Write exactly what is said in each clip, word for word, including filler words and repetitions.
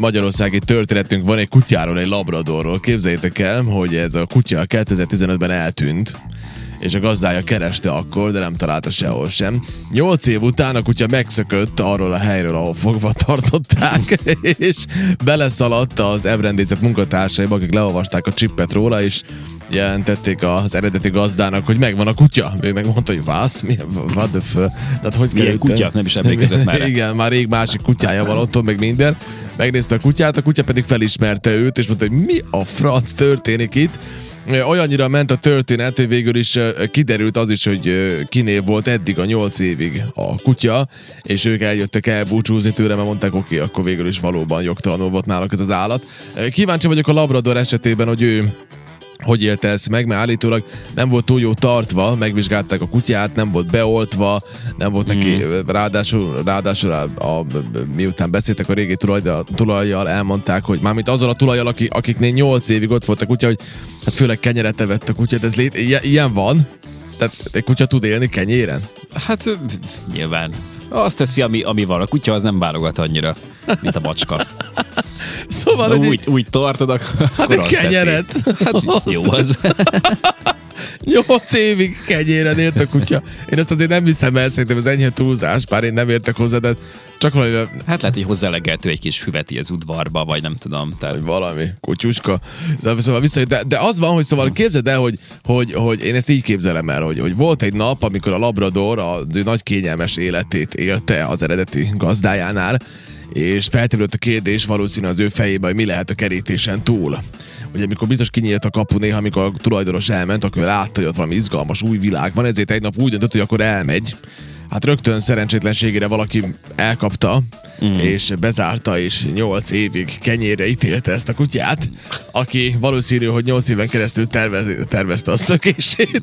magyarországi történetünk van egy kutyáról, egy labradorról. Képzeljétek el, hogy ez a kutya kétezer-tizenötben eltűnt, és a gazdája kereste akkor, de nem találta sehol sem. Nyolc év után a kutya megszökött arról a helyről, ahol fogva tartották, és beleszaladt az evrendészet munkatársaiba, akik leolvasták a csippet róla, és jelentették az eredeti gazdának, hogy megvan a kutya. Ő megmondta, hogy vász, mi, what the fuck? Tehát hogy milyen került? Kutya? Nem is emlékezett már. Igen, már rég másik kutyája van otthon, meg minden. Megnézte a kutyát, a kutya pedig felismerte őt, és mondta, hogy mi a franc történik itt? Olyannyira ment a történet, hogy végül is kiderült az is, hogy kinév volt eddig a nyolc évig a kutya, és ők eljöttek elbúcsúzni tőle, mert mondták, oké, okay, akkor végül is valóban jogtalanul volt náluk ez az állat. Kíváncsi vagyok a labrador esetében, hogy ő hogy élte ezt meg, mert állítólag nem volt túl jó tartva, megvizsgálták a kutyát, nem volt beoltva, nem volt neki, mm. ráadásul, ráadásul a, a, miután beszéltek a régi tulajjal, elmondták, hogy mármint azzal a tulajjal, akik, akiknél nyolc évig ott volt a kutya, hogy hát főleg kenyeret evett a kutyát, ez lét, ilyen, ilyen van? Tehát egy kutya tud élni kenyéren? Hát nyilván. Azt teszi, ami, ami van. A kutya az nem válogat annyira, mint a macska. Szóval úgy, így, úgy tartod, akkor hát azt kenyeret. Teszi. Hát azt jó az. Nyolc évig kenyéren élt a kutya. Én ezt azért nem hiszem el, szerintem ez enyhe túlzás, bár én nem értek hozzá, de csak valami... Hát lehet, hogy hozzálegeltő egy kis hüveti az udvarba, vagy nem tudom. Tehát... valami kutyuska. Szóval visszajött, de, de az van, hogy szóval képzeld el, hogy, hogy, hogy én ezt így képzelem el, hogy, hogy volt egy nap, amikor a labrador a nagy kényelmes életét élte az eredeti gazdájánál, és felterült a kérdés valószínűleg az ő fejében, hogy mi lehet a kerítésen túl. Ugye amikor biztos kinyílt a kapu néha, amikor a tulajdonos elment, akkor látta, hogy ott valami izgalmas új világ van, ezért egy nap úgy döntött, hogy akkor elmegy. Hát rögtön szerencsétlenségére valaki elkapta, mm. és bezárta, és nyolc évig kenyérre ítélte ezt a kutyát, aki valószínű, hogy nyolc éven keresztül tervez- tervezte a szökését.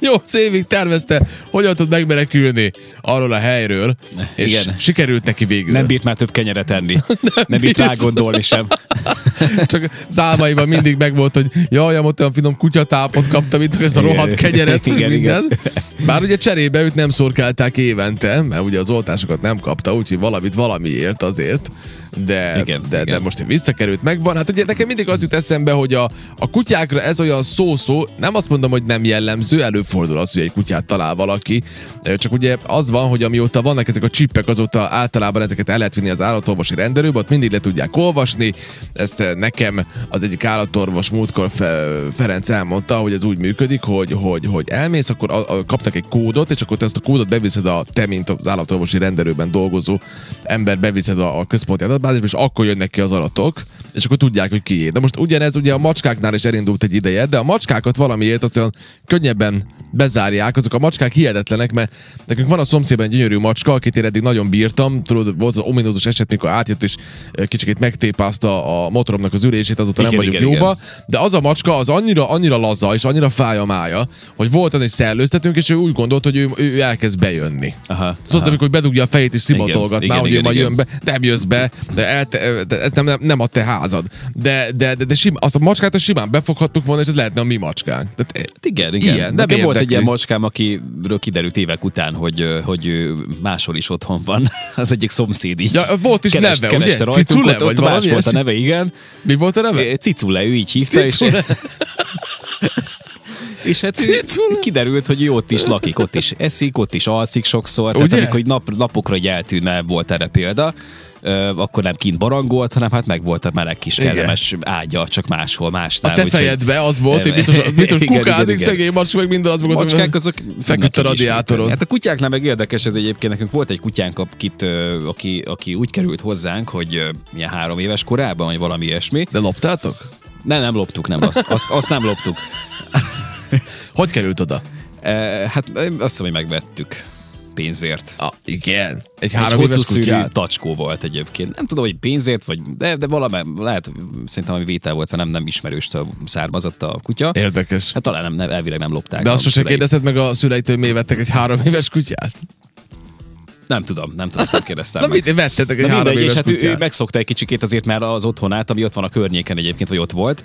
Nyolc évig tervezte, hogyan tud megmenekülni arról a helyről, és igen. Sikerült neki végül. Nem bírt már több kenyeret enni. Nem, nem bírt rágondolni sem. Csak az álmaiban mindig megvolt, hogy jajam, ott olyan finom kutyatápot kaptam, itt ezt a rohadt kenyeret, igen, minden. Igen. Bár ugye cserébe őt nem szorkálták évente, mert ugye az oltásokat nem kapta, úgyhogy valamit valamiért azért. De, igen, de, igen. de most visszakerült, megvan. Hát ugye nekem mindig az jut eszembe, hogy a, a kutyákra ez olyan szó-szó, nem azt mondom, hogy nem jellemző, előfordul az, hogy egy kutyát talál valaki, csak ugye az van, hogy amióta vannak ezek a csippek, azóta általában ezeket el lehet vinni az állatorvosi rendelőbe, ott mindig le tudják olvasni. Ezt nekem az egyik állatorvos múltkor Ferenc elmondta, hogy ez úgy működik, hogy, hogy, hogy elmész, akkor a, a, kaptak egy kódot, és akkor te ezt a kódot beviszed a te, mint az állatorvosi rendelőben dolgozó ember, beviszed a, a központi adatbázisba, és akkor jönnek ki az adatok, és akkor tudják, hogy kié. De most ugyanez ugye a macskáknál is elindult egy ideje, de a macskákat valamiért azt olyan könnyebben bezárják, azok a macskák hihetetlenek, mert nekünk van a szomszédban gyönyörű macska, akit én eddig nagyon bírtam, tudod, volt az ominózus eset, mikor átjött és kicsit megtépázta a motoromnak az ülését, azóta igen, nem vagyunk igen, jóba, igen. De az a macska az annyira, annyira laza és annyira fáj a mája, hogy volt olyan, hogy szellőztetünk, és ő úgy gondolt, hogy ő, ő elkezd bejönni. Aha, tudod, aha. Amikor bedugja a fejét és szimatolgatná, hogy igen, ő majd jön be, nem jössz be, de elte, de ez nem, nem, nem a te házad. De, de, de, de simán, azt a macskát a simán befoghattuk volna, és ez lehetne a mi macskánk. Tehát, igen, igen. Ilyen, nem volt egy ilyen macskám, akiről kiderült évek után, hogy, hogy máshol is otthon van. Az egyik szomszéd így. Ja, volt is kerest, neve, kereste ugye? Cicule? Ott, ott más volt a neve, igen. Mi volt a neve? Cicule, ő így hívta. Cicule. És hát kiderült, hogy ő ott is lakik, ott is eszik, ott is alszik sokszor. Tehát ugye? Amikor nap, napokra így eltűnne, volt erre példa. Akkor nem kint barangolt, hanem hát megvolt a meleg kis kellemes igen. ágya, csak máshol, másnál. A te fejedbe az volt, hogy biztos, biztos igen, kukázik, igen, szegény macska, meg minden az magad. Macskák azok feküdt a radiátoron. Hát a kutyáknál meg érdekes ez egyébként. Nekünk volt egy kutyánk, akit, aki, aki úgy került hozzánk, hogy milyen három éves korában, vagy valami ilyesmi. De loptátok? Ne, nem loptuk, nem. Azt, azt, azt nem loptuk. Hogy került oda? E, hát azt hiszem, hogy megvettük. Pénzért. Ah, igen. Egy három éves kutyát. Egy tacskó volt egyébként. Nem tudom, hogy pénzért, vagy, de, de valami, lehet, szerintem ami vétel volt, mert nem, nem ismerőstől származott a kutya. Érdekes. Hát talán nem, nem, elvileg nem lopták. De azt sose kérdezted meg a szüleitől, miért vettek egy három éves kutyát? Nem tudom, nem tudom, ezt kérdeztem meg. Na vettetek egy három éves kutyát. És hát ő megszokta egy kicsikét azért már az otthonát, ami ott van a környéken egyébként, vagy ott volt.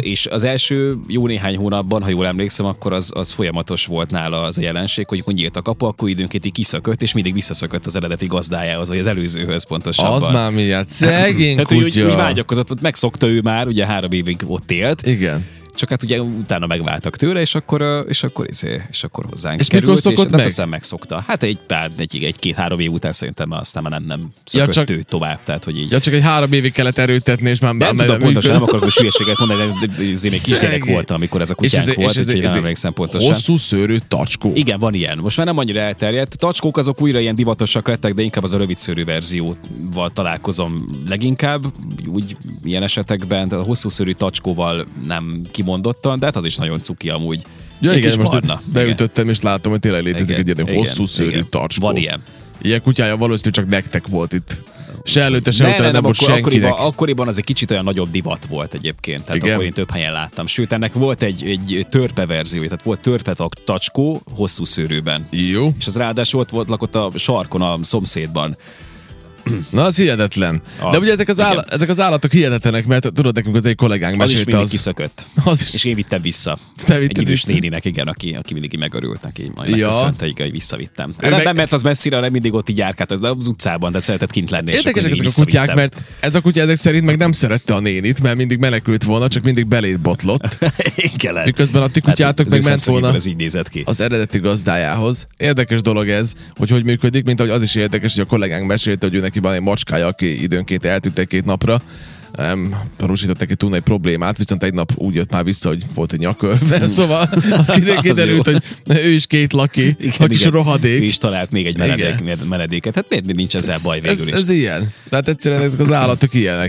És az első jó néhány hónapban, ha jól emlékszem, akkor az, az folyamatos volt nála az a jelenség, hogy nyílt a kapu, akkor időnként így kiszökött, és mindig visszaszökött az eredeti gazdájához, vagy az előzőhöz pontosabban. Az már miért? Szegény kutya. Tehát úgy, úgy vágyakozott, megszokta ő már, ugye három évig ott élt. Igen. Csak hát ugye utána megváltak tőle, és akkor, és akkor, és akkor hozzánk és került, és meg? Hát aztán megszokta. Hát egy, egy, egy két-három év után szerintem már aztán már nem, nem szökött ja, csak, ő tovább. Tehát, hogy így... Ja, csak egy három évig kellett erőltetni, és már... Nem tudom pontosan, nem akarok, hogy hülyeséget mondani, de azért még kisgyerek voltam, amikor ez a kutyánk és ez, volt, és ez, ez, nem emlékszem pontosan. Hosszú szőrű tacskó. Igen, van ilyen. Most már nem annyira elterjedt. Tacskók azok újra ilyen divatosak lettek, de inkább az a rövid szőrű verzióval találkozom leginkább. Úgy ilyen esetekben, a hosszú szőrű tacskóval nem kimondottan, de hát az is nagyon cuki amúgy. Ja, igen, most barna. Beütöttem, és látom, hogy tényleg létezik igen, egy ilyen hosszú szőrű tacskó. Van ilyen. Ilyen kutyája valószínűleg csak nektek volt itt. Se előtte, se utána nem volt senkinek. Akkoriban az egy kicsit olyan nagyobb divat volt egyébként, tehát igen. Akkor én több helyen láttam. Sőt, ennek volt egy, egy törpe verziója, tehát volt törpe tacskó hosszú szőrűben. Jó. És az ráadásul ott volt lakott a sarkon, a szomszédban. Na, az hihetetlen. A, de ugye ezek az, áll, ezek az állatok hihetetlenek, mert tudod, nekünk az egy kollégánk mesélte. Az is kiszökött. Az is. És én vittem vissza. Te vitted egy idős néninek, igen, aki, aki mindig megörült neki. Majd megköszönte, igen, hogy visszavittem. Nem, meg... nem, mert az messzire, nem mindig ott így járkált, az, az utcában, de szeretett kint lenni. Érdekesek ezek a kutyák, mert ez a kutya ezek szerint meg nem szerette a nénit, mert mindig menekült volna, csak mindig beléd botlott. Igen. Miközben a ti kutyátok hát, meg ment volna az eredeti gazdájához. Érdekes dolog ez, hogy hogy működik, mint ahogy az is érdekes, hogy a kollégánk mesélte, hogy neki van egy macskája, aki időnként eltűnt egy-két napra, um, parúsított neki túl nagy problémát, viszont egy nap úgy jött már vissza, hogy volt egy nyakörve, szóval az kiderült, hogy ő is két laki, a kis rohadék. Ő is talált még egy menedék, menedéket, hát miért nincs ezzel baj végül is? Ez, ez ilyen, tehát egyszerűen ezek az állatok ilyenek.